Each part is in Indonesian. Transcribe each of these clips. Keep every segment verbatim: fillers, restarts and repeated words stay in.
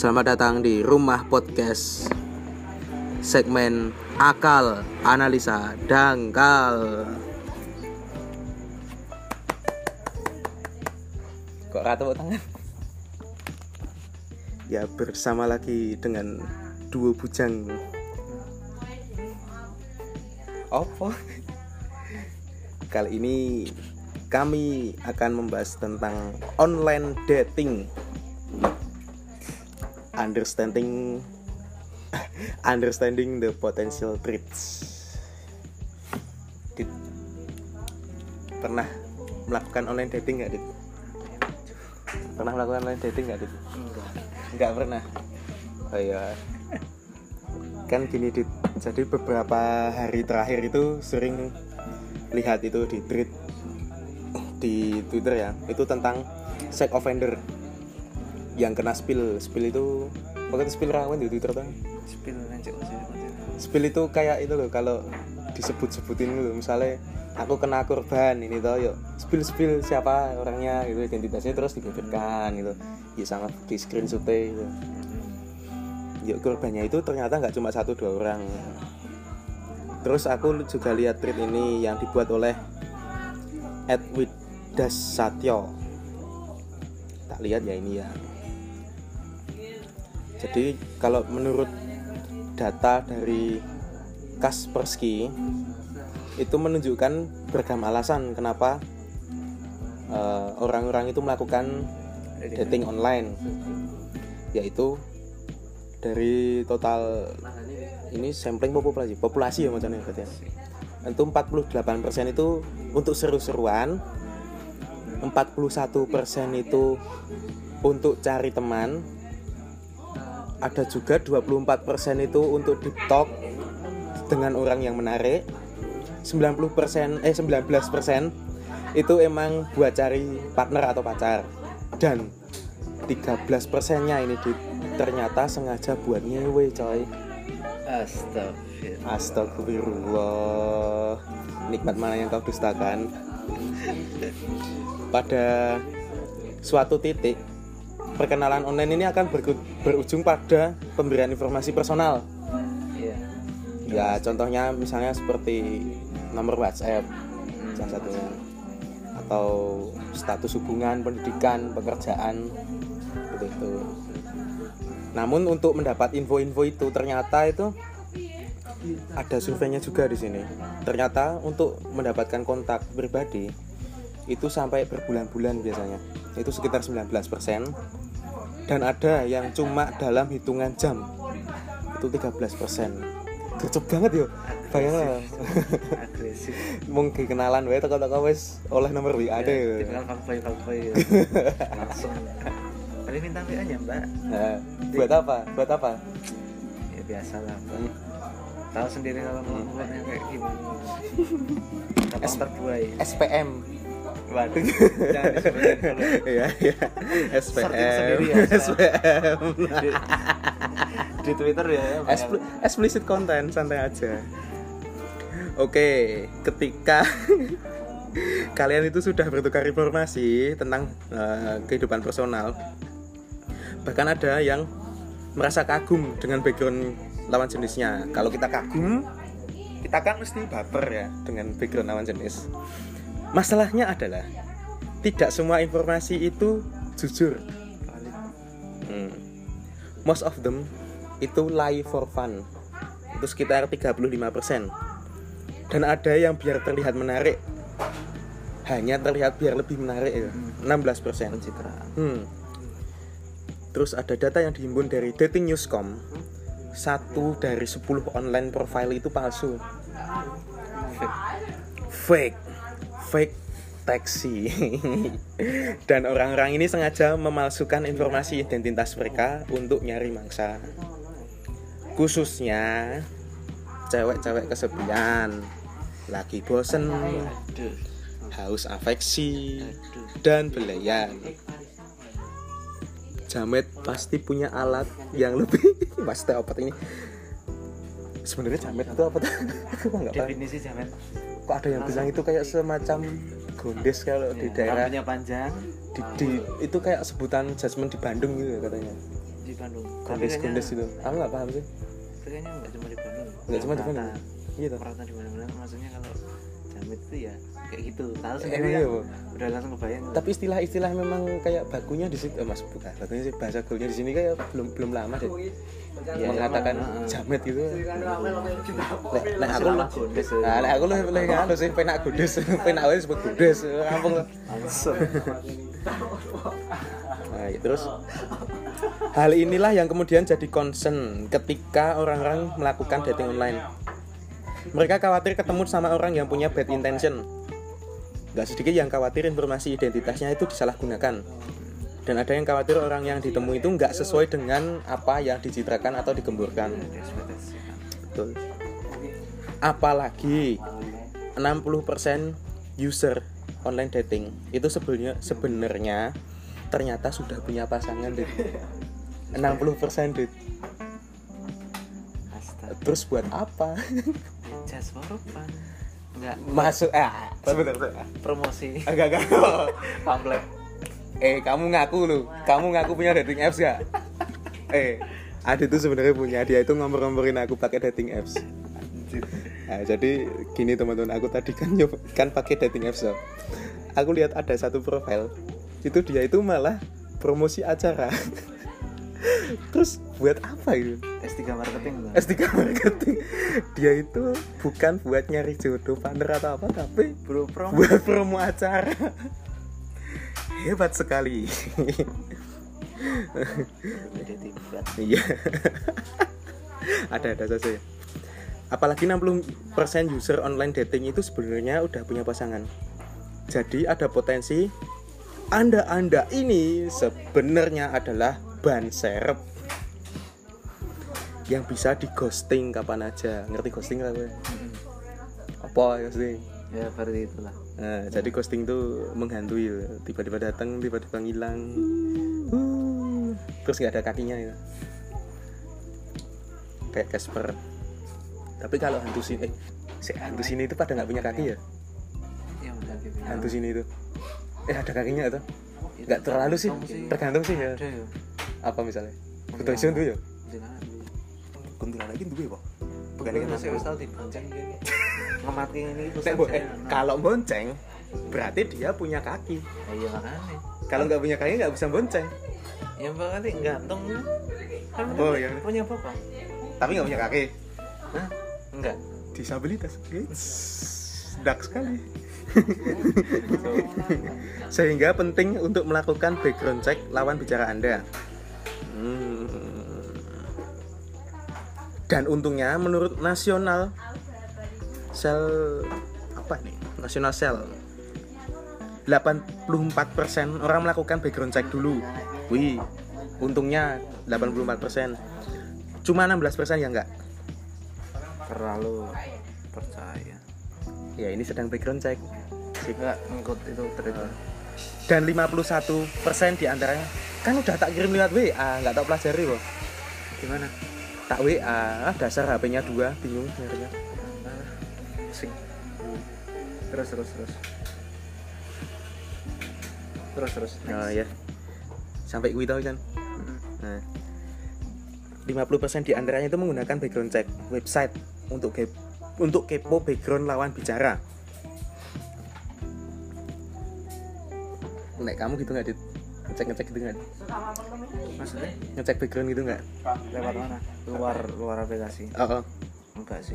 Selamat datang di Rumah Podcast, segmen Akal Analisa Dangkal. Kok rata tepuk tangan? Ya, bersama lagi dengan duo bujang. Opo. Kali ini kami akan membahas tentang online dating. Understanding Understanding the potential threats. Dit, pernah melakukan online dating gak, Dit? Pernah melakukan online dating gak, Dit? Enggak Enggak pernah. Oh iya. Kan gini, Dit, jadi beberapa hari terakhir itu sering lihat itu di tweet, di Twitter ya, itu tentang sex offender yang kena spill. Spill itu pokoknya spill rawan di Twitter tuh. Spill lanjut. Spill itu kayak itu loh, kalau disebut-sebutin gitu. Misalnya aku kena korban ini toh, yuk spill-spill siapa orangnya gitu, identitasnya, terus dibeberkan gitu. Ya sama di screenshot gitu. Yuk korbannya itu ternyata enggak cuma satu dua orang. Terus aku juga lihat tweet ini yang dibuat oleh at widasatyo. Tak lihat ya ini ya. Jadi kalau menurut data dari Kaspersky itu menunjukkan beragam alasan kenapa uh, orang-orang itu melakukan dating online, yaitu dari total ini sampling populasi, populasi ya macamnya berarti. Itu empat puluh delapan persen itu untuk seru-seruan, empat puluh satu persen itu untuk cari teman. Ada juga dua puluh empat persen itu untuk deep talk dengan orang yang menarik. sembilan puluh persen eh sembilan belas persen itu emang buat cari partner atau pacar. Dan tiga belas persen-nya ini di, ternyata sengaja buat ngewe, coy. Astagfirullah. Astagfirullah. Nikmat mana yang kau dustakan? Pada suatu titik perkenalan online ini akan berujung pada pemberian informasi personal. Iya. Ya, contohnya misalnya seperti nomor WhatsApp, salah satunya, atau status hubungan, pendidikan, pekerjaan, begitu. Namun untuk mendapat info-info itu ternyata itu ada surveinya juga di sini. Ternyata untuk mendapatkan kontak pribadi itu sampai berbulan-bulan biasanya. Itu sekitar sembilan belas persen. Dan ada yang cuma dalam hitungan jam, itu tiga belas persen. Gercep banget yo. Bayanglah. Agresif. Mung kenalan wae teko-teko wis oleh nomor W A deh. Tinggal konvoy-konvoy. Langsung. Kali minta W A nya, Mbak. Nah, buat apa? Buat apa? Ya biasalah, Mbak. Tahu sendiri kalau ngomongnya kayak gimana. S P M. Waduh, jangan disebutin dulu. Iya, iya. S P M, S P M. Di, di Twitter ya. Expl- explicit content, santai aja. Oke, ketika kalian itu sudah bertukar informasi tentang uh, kehidupan personal, bahkan ada yang merasa kagum dengan background lawan jenisnya. Kalau kita kagum, kita kan mesti baper ya dengan background lawan jenis. Masalahnya adalah tidak semua informasi itu jujur. Hmm. Most of them itu lie for fun. Itu sekitar tiga puluh lima persen. Dan ada yang biar terlihat menarik, hanya terlihat biar lebih menarik ya, enam belas persen. Hmm. Terus ada data yang dihimpun dari dating news dot com. Satu dari sepuluh online profile itu palsu. Fake. Fake. Fake taksi. Dan orang-orang ini sengaja memalsukan informasi identitas mereka untuk nyari mangsa, khususnya cewek-cewek kesepian, lagi bosen, haus afeksi, dan belayan. Jamet pasti punya alat yang lebih pasti apa ini sebenarnya jamet itu apa tuh? Definisi jamet. Kok ada yang bilang itu kayak semacam gondes kalau ya, di daerah rambutnya panjang di, di, itu kayak sebutan judgement di Bandung gitu katanya. Di Bandung. Kondes-kondes itu. Aku nggak paham sih. Kayaknya nggak cuma di Bandung. Nggak cuma di Bandung. Gitu. Merata di mana-mana. Maksudnya kalau Jamit itu ya kayak gitu. Tahu sendiri eh, kan? Iya, udah langsung kebayang. Tapi istilah-istilah memang kayak bakunya di situ. Eh, Mas bukan. Bakunya sih bahasa gaulnya di sini kayak belum belum lama deh. Ya, mengatakan ya, jamet gitu. Nah, aku lah gondes. Nah, aku lu pilih kan lu sih penak gondes. Penak wis sebut gondes. Kampung lu. Nah, terus hal inilah yang kemudian jadi concern ketika orang-orang melakukan dating online. Mereka khawatir ketemu sama orang yang punya bad intention. Gak sedikit yang khawatir informasi identitasnya itu disalahgunakan. Dan ada yang khawatir orang yang ditemui itu gak sesuai dengan apa yang dicitrakan atau digemburkan. Betul. Apalagi enam puluh persen user online dating itu sebenarnya, sebenarnya ternyata sudah punya pasangan deh. enam puluh persen deh. Terus buat apa? Just for fun. Enggak. Masuk ah, sebentar. Promosi. Agak agak pamflet. Eh, kamu ngaku lu. Kamu ngaku punya dating apps ya? Eh, Adi itu sebenarnya punya. Dia itu ngomor-ngomorin aku pakai dating apps. Nah, jadi gini teman-teman, aku tadi kan nyoba kan pakai dating apps. So. Aku lihat ada satu profil. Itu dia itu malah promosi acara. Terus buat apa gitu? S tiga marketing kan? S tiga marketing. Dia itu bukan buat nyari jodoh partner atau apa, tapi bro, promo. Buat promo acara. Hebat sekali. Iya. Ada-ada saja. Apalagi enam puluh persen user online dating itu sebenarnya udah punya pasangan. Jadi ada potensi Anda-anda ini sebenarnya adalah ban serep yang bisa di ghosting kapan aja. Ngerti ghosting lah gue? Mm-hmm. Apa ghosting? Ya seperti itulah. Nah, ya. Jadi ghosting tuh menghantui, tiba-tiba datang, tiba-tiba hilang, uh, terus nggak ada kakinya ya. Kayak Casper. Tapi kalau hantu sini, eh, si hantu sini itu pada nggak punya kaki ya? Ya hantu sini itu, eh ada kakinya atau? Nggak terlalu sih, tergantung sih ya. Apa misalnya? Butuh isu itu ya? Kuntilanak itu duwe, Pak. Pegane masih wis tau dibonceng kene. Ngemati ngene iki terus. Kalau bonceng berarti dia punya kaki. Ya iya makane. Kalau enggak punya kaki enggak bisa bonceng. Ya berarti gantung. Kan oh, iya. Punya apa? Tapi enggak punya kaki. Hah? Enggak. Disabilitas. Dark sekali. Sehingga penting untuk melakukan background check lawan bicara Anda. Hmm. Dan untungnya menurut nasional sel apa nih? Nasional sel delapan puluh empat persen orang melakukan background check dulu. Wih, untungnya delapan puluh empat persen. Cuma enam belas persen yang enggak. Terlalu percaya. Ya, ini sedang background check. Sehingga ngikut itu ternyata. Dan lima puluh satu persen di antaranya kan udah tak kirim lewat W A, enggak tahu pelajari loh. Gimana? Tak W A, dasar H P-nya dua, bingung nyarinya. Pusing. Terus terus terus. Terus terus. Oh ya. Sampai kuwi tau kan. Nah. lima puluh persen di antaranya itu menggunakan background check website untuk ke- untuk kepo background lawan bicara. Nek kamu gitu enggak dit ngecek-ngecek gitu enggak? Maksudnya? Ngecek background gitu enggak? Lewat mana? Luar luar aplikasi. Heeh. Oh, oh. Enggak sih.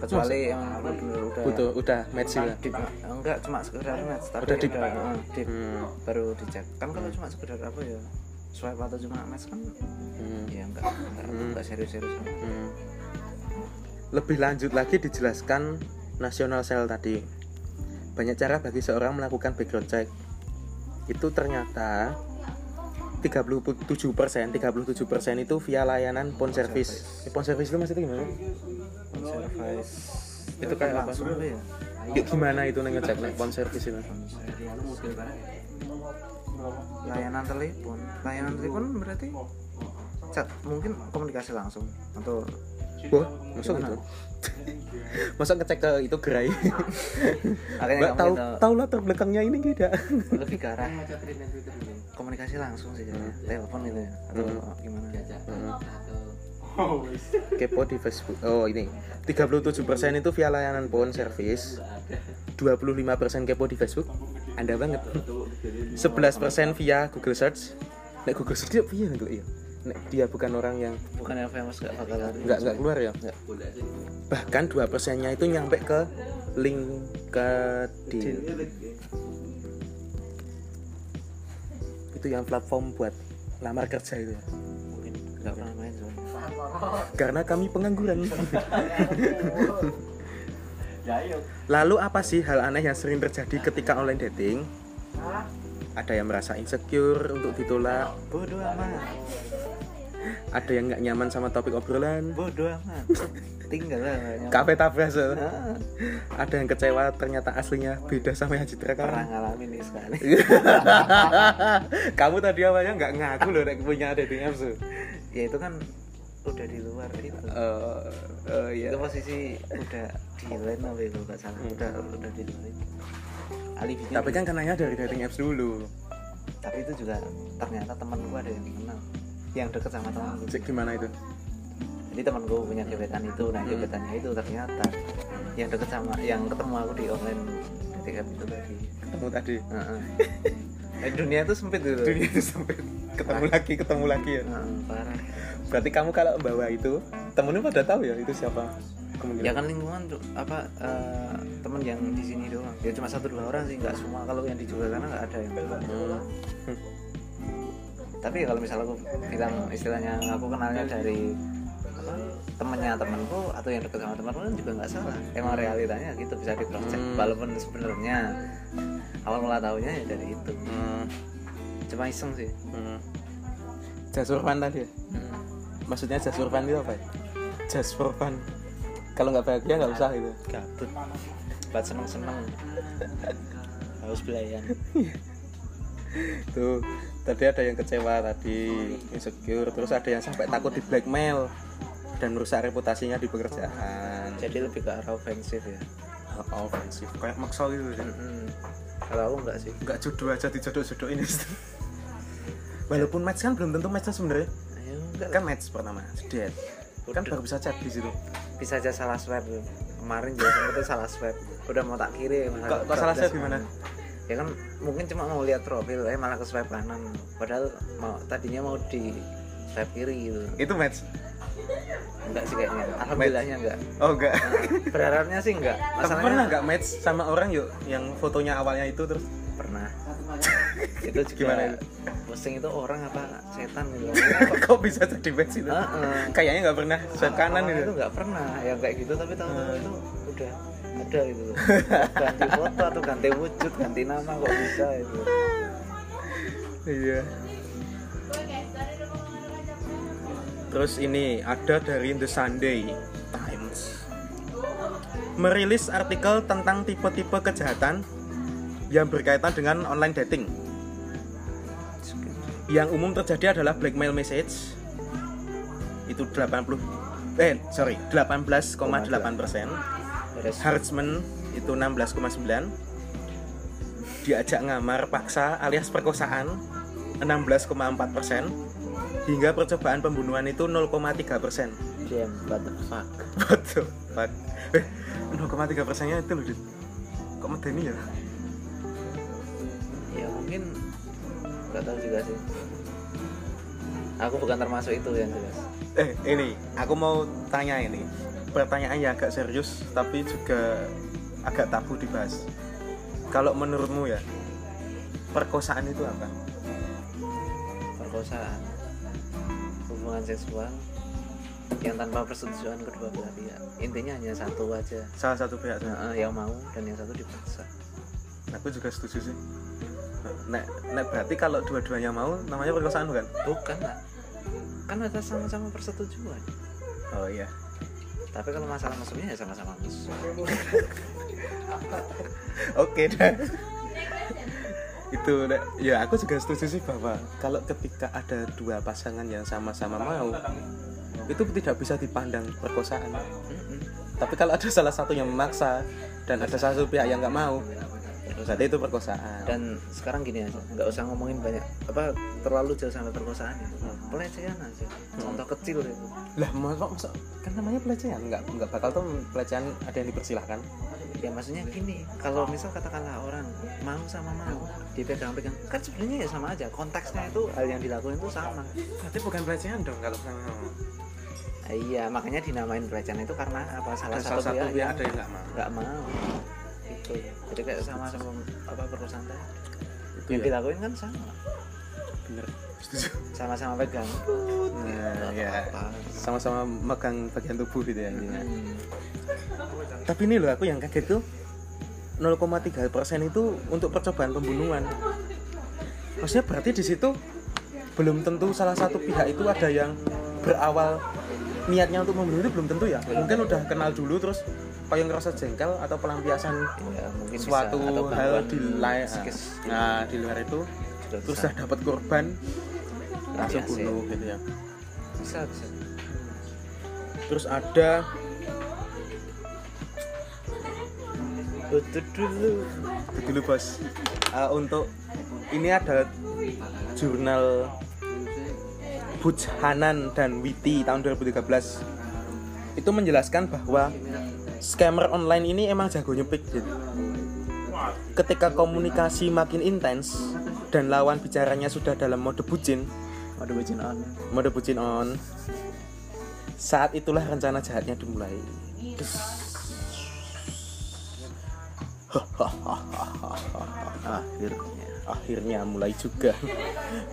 Kecuali yang udah udah, udah match ya. Enggak, cuma sekedar match tapi udah, udah di, hmm. baru dicek. Kan kalau cuma sekedar apa ya? Swipe atau cuma match kan. Hmm. Ya enggak, enggak, hmm. enggak serius-serius. Hmm. Lebih lanjut lagi dijelaskan national sel tadi. Banyak cara bagi seorang melakukan background check. Itu ternyata tiga puluh tujuh persen tiga puluh tujuh persen itu via layanan pon service. Pon service itu maksudnya gimana? Pon service itu kayak apa sih? Ya gimana itu ngecek nih pon service itu? Layanan telepon. Layanan telepon berarti chat, mungkin komunikasi langsung atau Wah, masa gitu? Masa ngecek ke itu gerai? Mbak tahu tahu latar belakangnya ini tidak? Lebih ke arah komunikasi langsung sih, jadi telepon gitu ya atau gimana? Kepo di Facebook. Oh ini tiga puluh tujuh persen itu via layanan phone service, dua puluh lima persen kepo di Facebook. Anda banget. sebelas persen via Google search. Nek Google search via enggak ya? Nek dia bukan orang yang bukan yang famous enggak bakal enggak enggak keluar ya? Enggak. Bahkan dua persen-nya itu nyampe ke link ke di itu yang platform buat lamar kerja itu. Mungkin enggak pernah main soalnya. Karena kami pengangguran. Lalu apa sih hal aneh yang sering terjadi ketika online dating? Ada yang merasa insecure untuk ditolak, bodoh amat. Ada yang nggak nyaman sama topik obrolan, bodoh amat. Tinggal lah. Kafe tabras. Ada yang kecewa ternyata aslinya beda sama yang diterangkan. Pernah ngalamin ini sekali. Kamu tadi awalnya nggak ngaku loh yang punya dating apps. Ya itu kan udah di luar itu. Uh, uh, yeah. Itu posisi udah di lain apa itu nggak salah. Udah udah di lain. Alibinya tapi kan kenanya dari dating apps dulu. Tapi itu juga ternyata teman gue ada yang kenal, yang deket sama teman gue. Cek gimana itu? Jadi teman gue punya gebetan itu, nah hmm. gebetannya itu ternyata yang deket sama, yang ketemu aku di online dating apps itu tadi. Ketemu tadi. Uh-uh. Eh, dunia itu sempit dulu. Dunia itu sempit. Ketemu parah. lagi, ketemu lagi ya. Uh, parah. Berarti kamu kalau membawa itu, temennya pada tahu ya itu siapa? Ya kan lingkungan tuh apa uh, teman yang di sini doang. Ya cuma satu dua orang sih, nggak semua. Kalau yang di Jogja sana nggak ada yang belum. Hmm. Tapi kalau misalnya aku bilang istilahnya aku kenalnya dari apa, temennya temanku atau yang dekat sama temanku kan juga nggak salah. Emang realitanya gitu bisa di cross check. Hmm. Walaupun sebenarnya awal mula tahunya ya dari itu. Hmm. Cuma iseng sih. Hmm. Jas urban tadi. Hmm. Maksudnya jas urban itu apa ya? Jas urban. Kalau nggak bahagia nggak usah gitu. Gabut. Buat seneng-seneng. Harus belayan. Tuh, tadi ada yang kecewa tadi, insecure, terus ada yang sampai takut di blackmail dan merusak reputasinya di pekerjaan. Jadi lebih ke arah ofensif ya. Oh, ofensif. Kayak maksa gitu. Mm-hmm. Kalau aku nggak sih. Nggak jodoh aja dijodoh-jodohin. Walaupun match kan belum tentu matchnya sebenarnya. Kan match pertama, date. Kan baru bisa chat di situ. Bisa aja salah swipe kemarin juga seperti salah swipe. Udah mau tak kiri malah. Kok salah swipe gimana? Ya kan mungkin cuma mau lihat profil, eh malah ke swipe kanan. Padahal mau tadinya mau di swipe kiri gitu. Itu match. Enggak sih kayaknya. Alhamdulillahnya enggak. Oh enggak. Nah, berharapnya sih enggak. Masalahnya pernah enggak match sama orang yuk yang fotonya awalnya itu terus pernah. Itu gimana? Posting itu orang apa setan gitu. Kok bisa jadi match itu? Uh-uh. Kayaknya enggak pernah swipe kanan gitu. Itu enggak pernah. Yang kayak gitu tapi tahu-tahu itu udah ada gitu. Ganti foto atau ganti wujud, ganti nama kok bisa itu. Iya. Terus ini ada dari The Sunday Times merilis artikel tentang tipe-tipe kejahatan yang berkaitan dengan online dating. Yang umum terjadi adalah blackmail message. Itu delapan puluh eh sorry delapan belas koma delapan persen. Harassment itu enam belas koma sembilan persen. Diajak ngamar paksa alias perkosaan enam belas koma empat persen. Hingga percobaan pembunuhan itu nol koma tiga persen. Damn, what the fuck? What the fuck? Eh, nol koma tiga persennya itu loh, Dit. Kok medeni ya? Ya mungkin, gak tahu juga sih. Aku bukan termasuk itu yang jelas. Eh, ini, aku mau tanya ini. Pertanyaannya agak serius, tapi juga agak tabu dibahas. Kalau menurutmu ya, perkosaan itu apa? Perkosaan? Hubungan seksual yang tanpa persetujuan kedua belah pihak. Intinya hanya satu aja. Salah satu pihak nah, yang mau dan yang satu dipaksa. Aku juga setuju sih. Nek, nek berarti kalau dua-duanya mau namanya perkosaan bukan? Bukan lah. Kan ada sama-sama persetujuan. Oh iya. Tapi kalau masalah musuhnya ya sama-sama musuh. Oke dah. Itu ya aku juga setuju sih bahwa kalau ketika ada dua pasangan yang sama-sama mau itu tidak bisa dipandang perkosaan. Mm-hmm. Tapi kalau ada salah satunya memaksa dan ada salah satu pihak yang nggak mau, berarti itu perkosaan. Dan sekarang gini aja, nggak usah ngomongin banyak apa terlalu jauh sampai perkosaan ya. Hmm. Pelecehan aja, contoh hmm. kecil itu. Lah masa, masa kan namanya pelecehan, nggak nggak bakal tuh pelecehan ada yang dipersilahkan. Ya maksudnya gini, kalau misal katakanlah orang mau sama mau dipegang-pegang, kan sebenarnya ya sama aja, konteksnya itu hal yang dilakukan itu sama. Berarti bukan pelecehan dong kalau sama. Iya, makanya dinamain pelecehan itu karena apa? Salah satu pihak yang ada yang nggak mau. Nggak mau. Itu jadi kayak sama sama apa perkosaan tadi itu yang ya. Dilakuin kan sama bener sama-sama pegang nah, ya. Sama-sama megang bagian tubuh gitu ya, hmm. ya. Tapi ini loh aku yang kaget tuh nol koma tiga persen itu untuk percobaan pembunuhan. Maksudnya berarti di situ belum tentu salah satu pihak itu ada yang berawal niatnya untuk membunuh, itu belum tentu ya, mungkin udah kenal dulu terus kayak ngerasa jengkel atau pelampiasan ya, mungkin suatu bisa, atau hal di lain nah di luar itu terus sudah dapat korban langsung bunuh gitu ya bisa bisa. Terus ada itu dulu itu dulu bos uh, untuk ini ada jurnal Bujhanan dan Witi tahun dua ribu tiga belas itu menjelaskan bahwa scammer online ini emang jago nyepik gitu. Ketika komunikasi makin intens dan lawan bicaranya sudah dalam mode bucin, mode bucin on, mode bucin on, saat itulah rencana jahatnya dimulai. Akhirnya, akhirnya mulai juga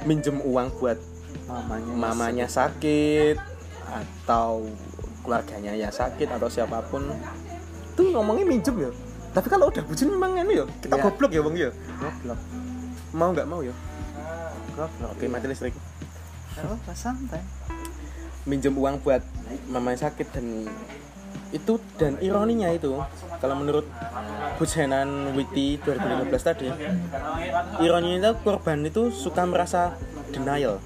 minjem uang buat mamanya, mamanya sakit atau keluarganya ya sakit atau siapapun tuh ngomongnya minjem ya. Tapi kalau udah bucin memang ini ya kita ya. Goblok ya bang ya. Goblok. Mau nggak mau ya. Goblok. Oke mati listrik. Oh santai. Minjem uang buat mamanya sakit dan itu dan ironinya itu kalau menurut Bujhanan Witi dua ribu lima belas tadi ironinya itu korban itu suka merasa denial.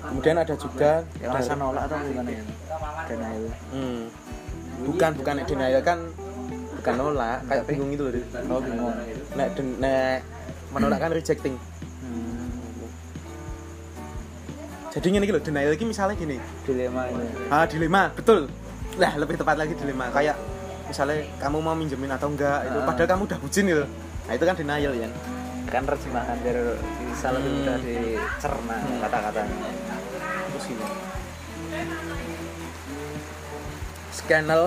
Kemudian ada juga yang rasa nolak atau gimana ya? Denial. Hmm. Bukan bukan denial kan bukan nolak, kayak bingung itu loh. Oh, bingung. Nek den- nek menolak kan rejecting. Hmm. Jadi ngene iki loh, denial iki misalnya gini, dilema ini. Ah, dilema, betul. Lah, lebih tepat lagi dilema. Kayak misalnya kamu mau minjemin atau enggak itu padahal kamu udah bucin gitu. Nah, itu kan denial ya. Kan terjemahan biar bisa lebih mudah dicerna kata-katanya. Terus gini Scannel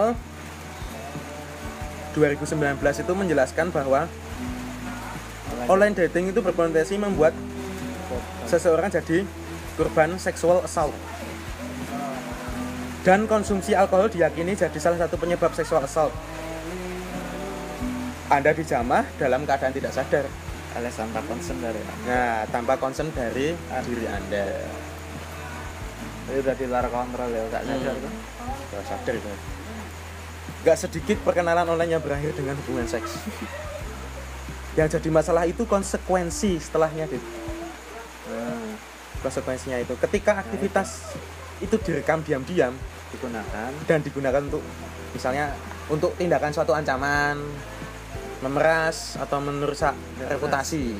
dua ribu sembilan belas itu menjelaskan bahwa online dating itu berpotensi membuat seseorang jadi korban seksual assault. Dan konsumsi alkohol diyakini jadi salah satu penyebab seksual assault. Anda dijamah dalam keadaan tidak sadar alias tanpa konsen dari Anda. Nah, tanpa konsen dari Adi. Diri Anda. Itu udah di luar kontrol ya, enggak sadar kan? Enggak sadar itu. Enggak sedikit perkenalan online yang berakhir dengan hubungan seks. Yang jadi masalah itu konsekuensi setelahnya, Dit. Hmm. Konsekuensinya itu ketika aktivitas nah, itu. itu direkam diam-diam digunakan dan digunakan untuk misalnya untuk tindakan suatu ancaman, memeras atau merusak reputasi.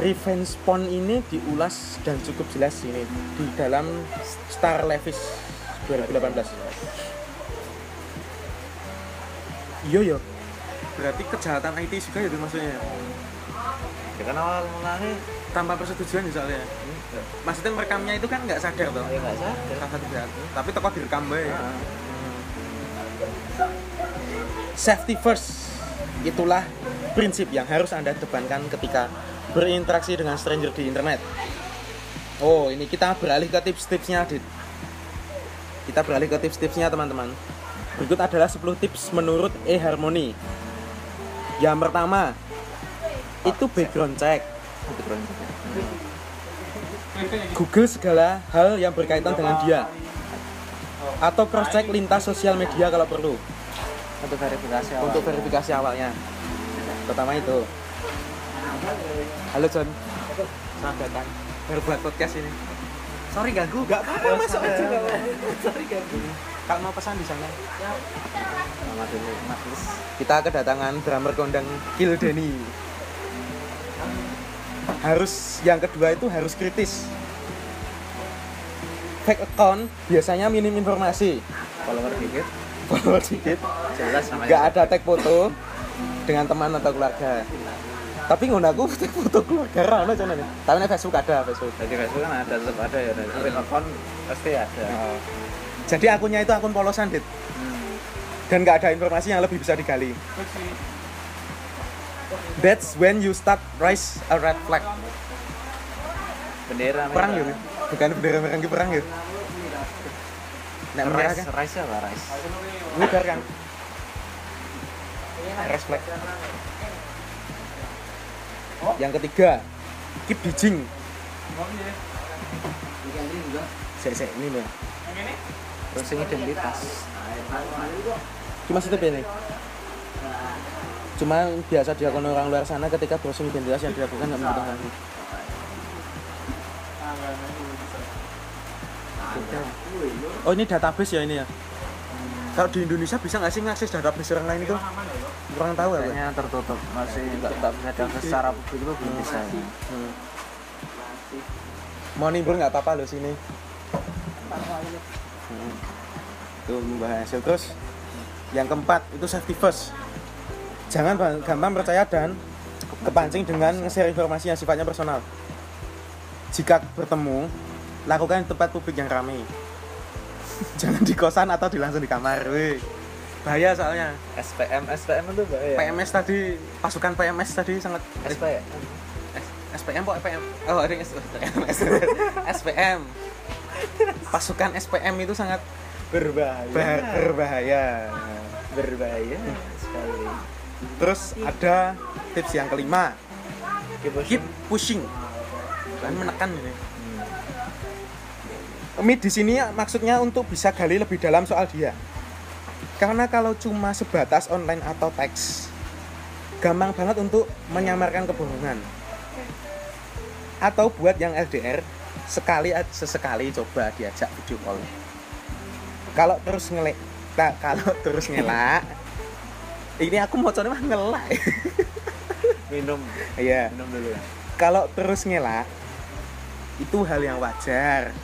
Revenge porn ini diulas dan cukup jelas ini di dalam Star Levis dua ribu delapan belas. Iya ya. Berarti kejahatan I T juga ya itu maksudnya. Ya kan awal mulanya tanpa persetujuan misalnya. Maksudnya merekamnya itu kan nggak sadar toh. Iya nggak sadar. Tanpa persetujuan. Tapi tokoh direkam bae. Heeh. Safety first, itulah prinsip yang harus Anda kedepankan ketika berinteraksi dengan stranger di internet. Oh, ini kita beralih ke tips-tipsnya, Adit. Kita beralih ke tips-tipsnya, teman-teman. Berikut adalah sepuluh tips menurut eHarmony. Yang pertama, itu background check. Google segala hal yang berkaitan dengan dia. Atau cross-check lintas sosial media kalau perlu. Untuk verifikasi awal. Untuk verifikasi awalnya. Pertama itu. Halo John. Selamat datang. Baru buat podcast ini. Sorry ganggu. Gak apa-apa, masuk aja gak apa-apa. Sorry ganggu. Kak mau pesan di sana? Ya. Selamat dulu, Mas. Kita kedatangan drummer kondang Kill Denny. Harus yang kedua itu harus kritis. Fake account biasanya minim informasi. Follower dikit, follower dikit. Jelas namanya. Gak ada tag foto dengan teman atau keluarga. Tapi nggunaku foto keluarga rano channel. Tapi nek Facebook ada, Facebook. Jadi Facebook kan ada, tetap ada ya. Fake account pasti ada. Oh. Jadi akunnya itu akun polosan, Dit. Hmm. Dan gak ada informasi yang lebih bisa digali. That's when you start raise a red flag. Bendera perang ya? Bukan bendera merah gitu, perang ya? Nek merah kan? Raise apa raise? Bubar kan? Red flag. Yang ketiga, keep bijing. Sek-sek ini loh. Terus identitas. Cuma situ bene. Cuma biasa dilakukan orang luar sana ketika browsing identitas yang dilakukan nggak membutuhkan lagi. Oh ini database ya ini ya. Kalau di Indonesia bisa nggak sih ngakses database orang lain itu? Kurang tahu ya. Kayaknya tertutup, masih nggak bisa diakses secara publik itu belum bisa. Hmm. Mau nimbul nggak apa-apa loh sini. Hmm. Tuh membahas terus. Yang keempat itu safety first. Jangan gampang percaya dan kepancing dengan nge-share informasi yang sifatnya personal. Jika bertemu, lakukan di tempat publik yang ramai. Jangan di kosan atau di langsung di kamar. Wih. Bahaya soalnya. S P M, S P M itu bahaya. P M S tadi, pasukan P M S tadi sangat S P M. S P M kok P M. Oh, ada S P M. S P M. Pasukan S P M itu sangat berbahaya. Berbahaya. Berbahaya sekali. Terus ada tips yang kelima, keep pushing, bukan menekan ini. Kami di sini maksudnya untuk bisa gali lebih dalam soal dia. Karena kalau cuma sebatas online atau teks, gampang banget untuk menyamarkan kebohongan. Atau buat yang L D R, sekali sesekali coba diajak video call. Kalau terus ngelak, nah, kalau terus ngelak. Ini aku moconnya mah ngelak. Minum. Iya. Minum dulu. Kalau terus ngelak itu hal yang wajar.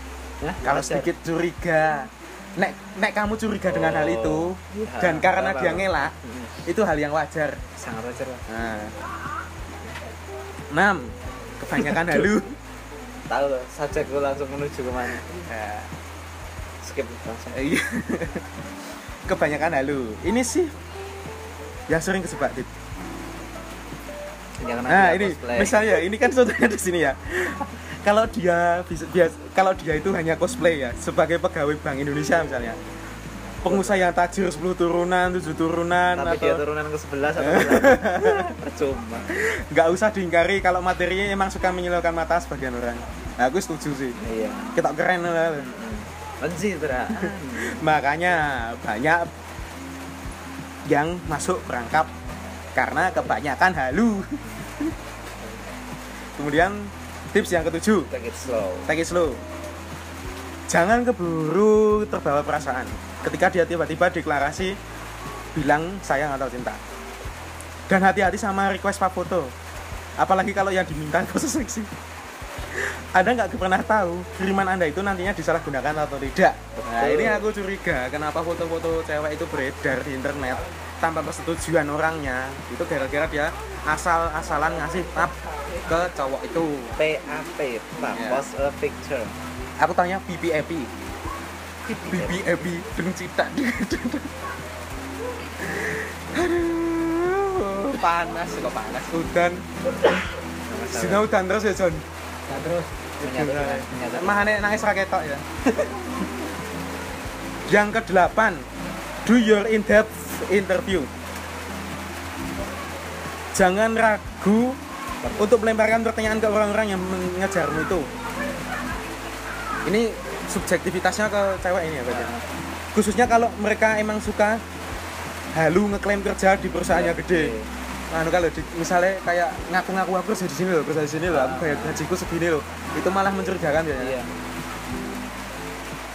Nah, kalau sedikit curiga. Nek nek kamu curiga oh, dengan hal itu ya, dan karena dia ngelak, itu hal yang wajar. Sangat wajar. Nah. enam. Kebanyakan halu. Tahu loh, sajaku langsung menuju ke mana. Ya. Skip langsung. Kebanyakan halu. Ini sih yang sering kesebak tip. Nah ini, misalnya ini kan contohnya di sini ya. Kalau dia, dia, kalau dia itu hanya cosplay ya, sebagai pegawai Bank Indonesia misalnya, pengusaha yang tajir sepuluh turunan, tujuh turunan, tapi atau... dia turunan ke sebelas atau percuma. Nggak usah diingkari kalau materinya emang suka menyilaukan mata sebagian orang. Nah, aku setuju sih. Iya. Kita keren lah. Benci terang. Makanya banyak yang masuk perangkap karena kebanyakan halu. Kemudian tips yang ketujuh, take it slow. Take it slow. Jangan keburu terbawa perasaan. Ketika dia tiba-tiba deklarasi bilang sayang atau cinta. Dan hati-hati sama request pak foto. Apalagi kalau yang diminta khusus seksi. Anda nggak pernah tahu kiriman Anda itu nantinya disalahgunakan atau tidak. Nah, ini aku curiga kenapa foto-foto cewek itu beredar di internet tanpa persetujuan orangnya. Itu gara-gara dia asal-asalan ngasih pap ke cowok itu. P A P, pap, yeah. Post a picture. Aku tanya B B A P. B B A P deng cita. Aduh, panas kok panas hutan. Sini hutan terus ya, John. Terus menyatakan mahane nangis ra ketok ya. Yang kedelapan, do your in-depth interview. Jangan ragu untuk melemparkan pertanyaan ke orang-orang yang mengejarmu itu. Ini subjektivitasnya ke cewek ini ya, Pak. Khususnya kalau mereka emang suka halu ngeklaim kerja di perusahaannya gede. Nah, kalau di, misalnya kayak ngaku-ngaku aku kerja di sini loh, kerja di sini loh, aku kayak gajiku segini loh, itu malah mencurigakan ya. Iya.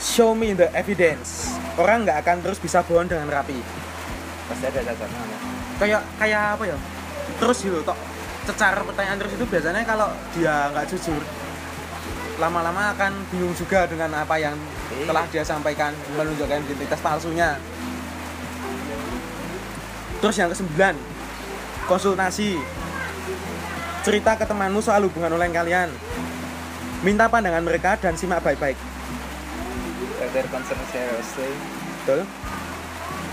show me the evidence. Orang nggak akan terus bisa bohong dengan rapi. Pasti ada dasarnya. Kayak kayak apa ya? Terus gitu, tok cecar pertanyaan terus itu biasanya kalau dia nggak jujur, lama-lama akan bingung juga dengan apa yang telah dia sampaikan, menunjukkan identitas palsunya. Terus yang kesembilan, konsultasi. Cerita ke temanmu soal hubungan online kalian. Minta pandangan mereka dan simak baik-baik. Their concern seriously. Betul.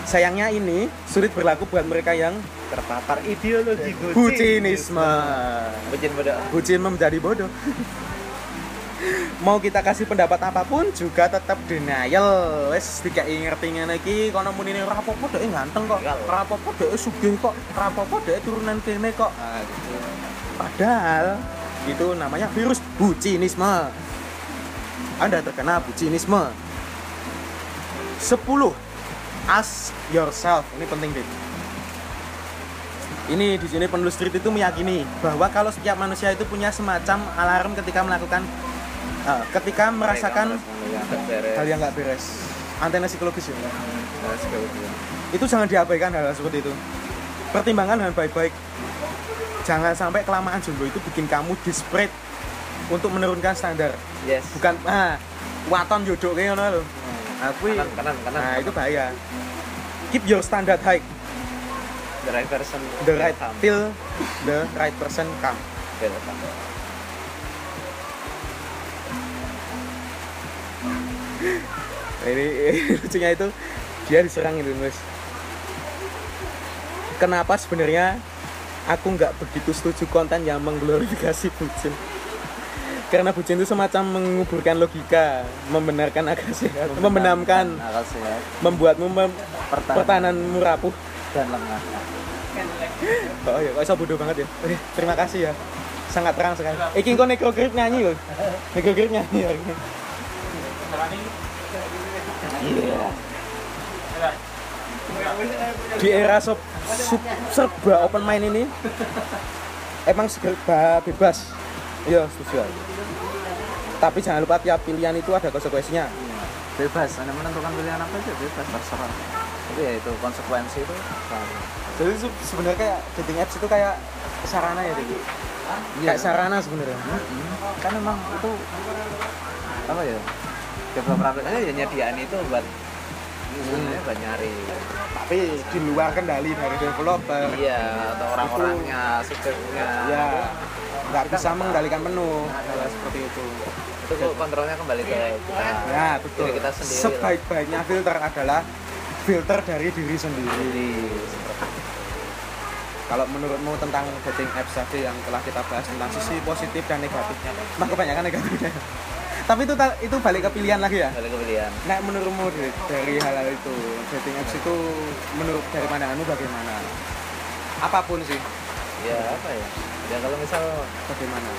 Sayangnya ini sulit berlaku buat mereka yang terpapar ideologi bucinisme. Bucin bodoh. Bucin menjadi bodoh. Mau kita kasih pendapat apapun juga tetap denial. Wes dikai ngertine iki kono muni ora apa-apa dhek ganteng kok, ora apa-apa dhek sugih kok, ora apa-apa dhek turunan kene kok. Nah, gitu. Padahal itu namanya virus bucinisme. Anda terkena bucinisme. Sepuluh, ask yourself. Ini penting, Dit. Ini di sini penulis cerita itu meyakini bahwa kalau setiap manusia itu punya semacam alarm ketika melakukan Uh, ketika merasakan hal yang nggak beres, antena psikologis ya. Itu jangan diabaikan hal-hal seperti itu. Pertimbangkan dengan baik-baik. Jangan sampai kelamaan jomblo itu bikin kamu desperate untuk menurunkan standar. Yes. Bukan ah waton jodoh kayak ngono lho. Aku kanan, kanan, kanan, nah kanan. Itu bahaya. Keep your standard high. The right person. The right till the right person come. Ini lucunya itu dia diserang itu nulis. Kenapa sebenarnya aku nggak begitu setuju konten yang mengglorifikasi bucin? Karena bucin itu semacam menguburkan logika, membenarkan akal sehat, membenamkan akal sehat, membuatmu mem- pertahananmu rapuh dan lemah. Oh ya, kok iso bodoh banget ya. Oke, terima kasih ya. Sangat terang sekali. Iki engko nekrogrip nyanyi lho. Nekrogrip nyanyi. Yeah. Di era sub, sub, serba open mind ini emang serba bebas. Iya, setuju. Tapi jangan lupa tiap pilihan itu ada konsekuensinya. Bebas, Anda menentukan pilihan apa aja bebas, terserah. Jadi ya itu konsekuensi itu. Jadi sebenarnya kayak dating apps itu kayak sarana ya, Diki. Kayak sarana sebenarnya. Hmm. Kan memang itu apa ya? Developer aplikasi hanya dian itu buat sebenarnya hmm. buat nyari, tapi di luar kendali dari developer. Iya, atau orang-orangnya, sistemnya. Iya, nggak bisa mengendalikan penuh. Nah, seperti itu. Itu kontrolnya kembali ke kita. Ya, betul. Kita sendiri. Sebaik-baiknya lah. Filter adalah filter dari diri sendiri. Kalau menurutmu tentang dating apps tadi yang telah kita bahas tentang sisi positif dan negatifnya, mah kebanyakan negatifnya. Tapi itu itu balik ke pilihan lagi ya? Balik ke pilihan. Nah, menurutmu dari, dari hal-hal itu, dating apps itu menurut dari pandanganmu bagaimana? Apapun sih? Ya apa ya? Ya kalau misal bagaimana?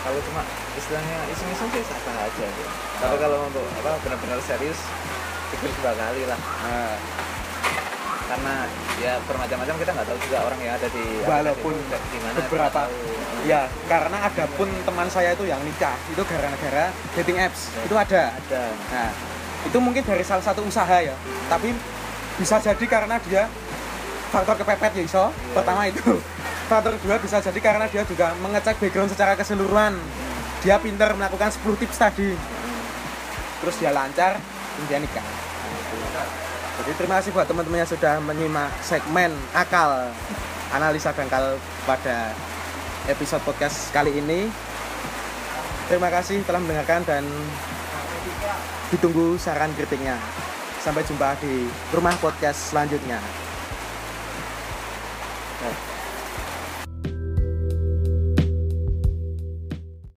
Kalau cuma istilahnya iseng-iseng sih sah-sah aja gitu. Tapi kalau untuk apa benar-benar serius, pikir dua kali lah. Nah. Karena ya bermacam-macam kita nggak tahu juga orang yang ada di walaupun di mana beberapa ya karena ada pun teman saya itu yang nikah itu gara-gara dating apps ya, itu ada ada nah itu mungkin dari salah satu usaha ya hmm. tapi bisa jadi karena dia faktor kepepet ya iso yeah. Pertama itu faktor kedua bisa jadi karena dia juga mengecek background secara keseluruhan hmm. dia pintar melakukan sepuluh tips tadi hmm. terus dia lancar dia nikah hmm. Jadi terima kasih buat teman-teman yang sudah menyimak segmen Akal Analisa Dangkal pada episode podcast kali ini. Terima kasih telah mendengarkan dan ditunggu saran kritiknya. Sampai jumpa di rumah podcast selanjutnya.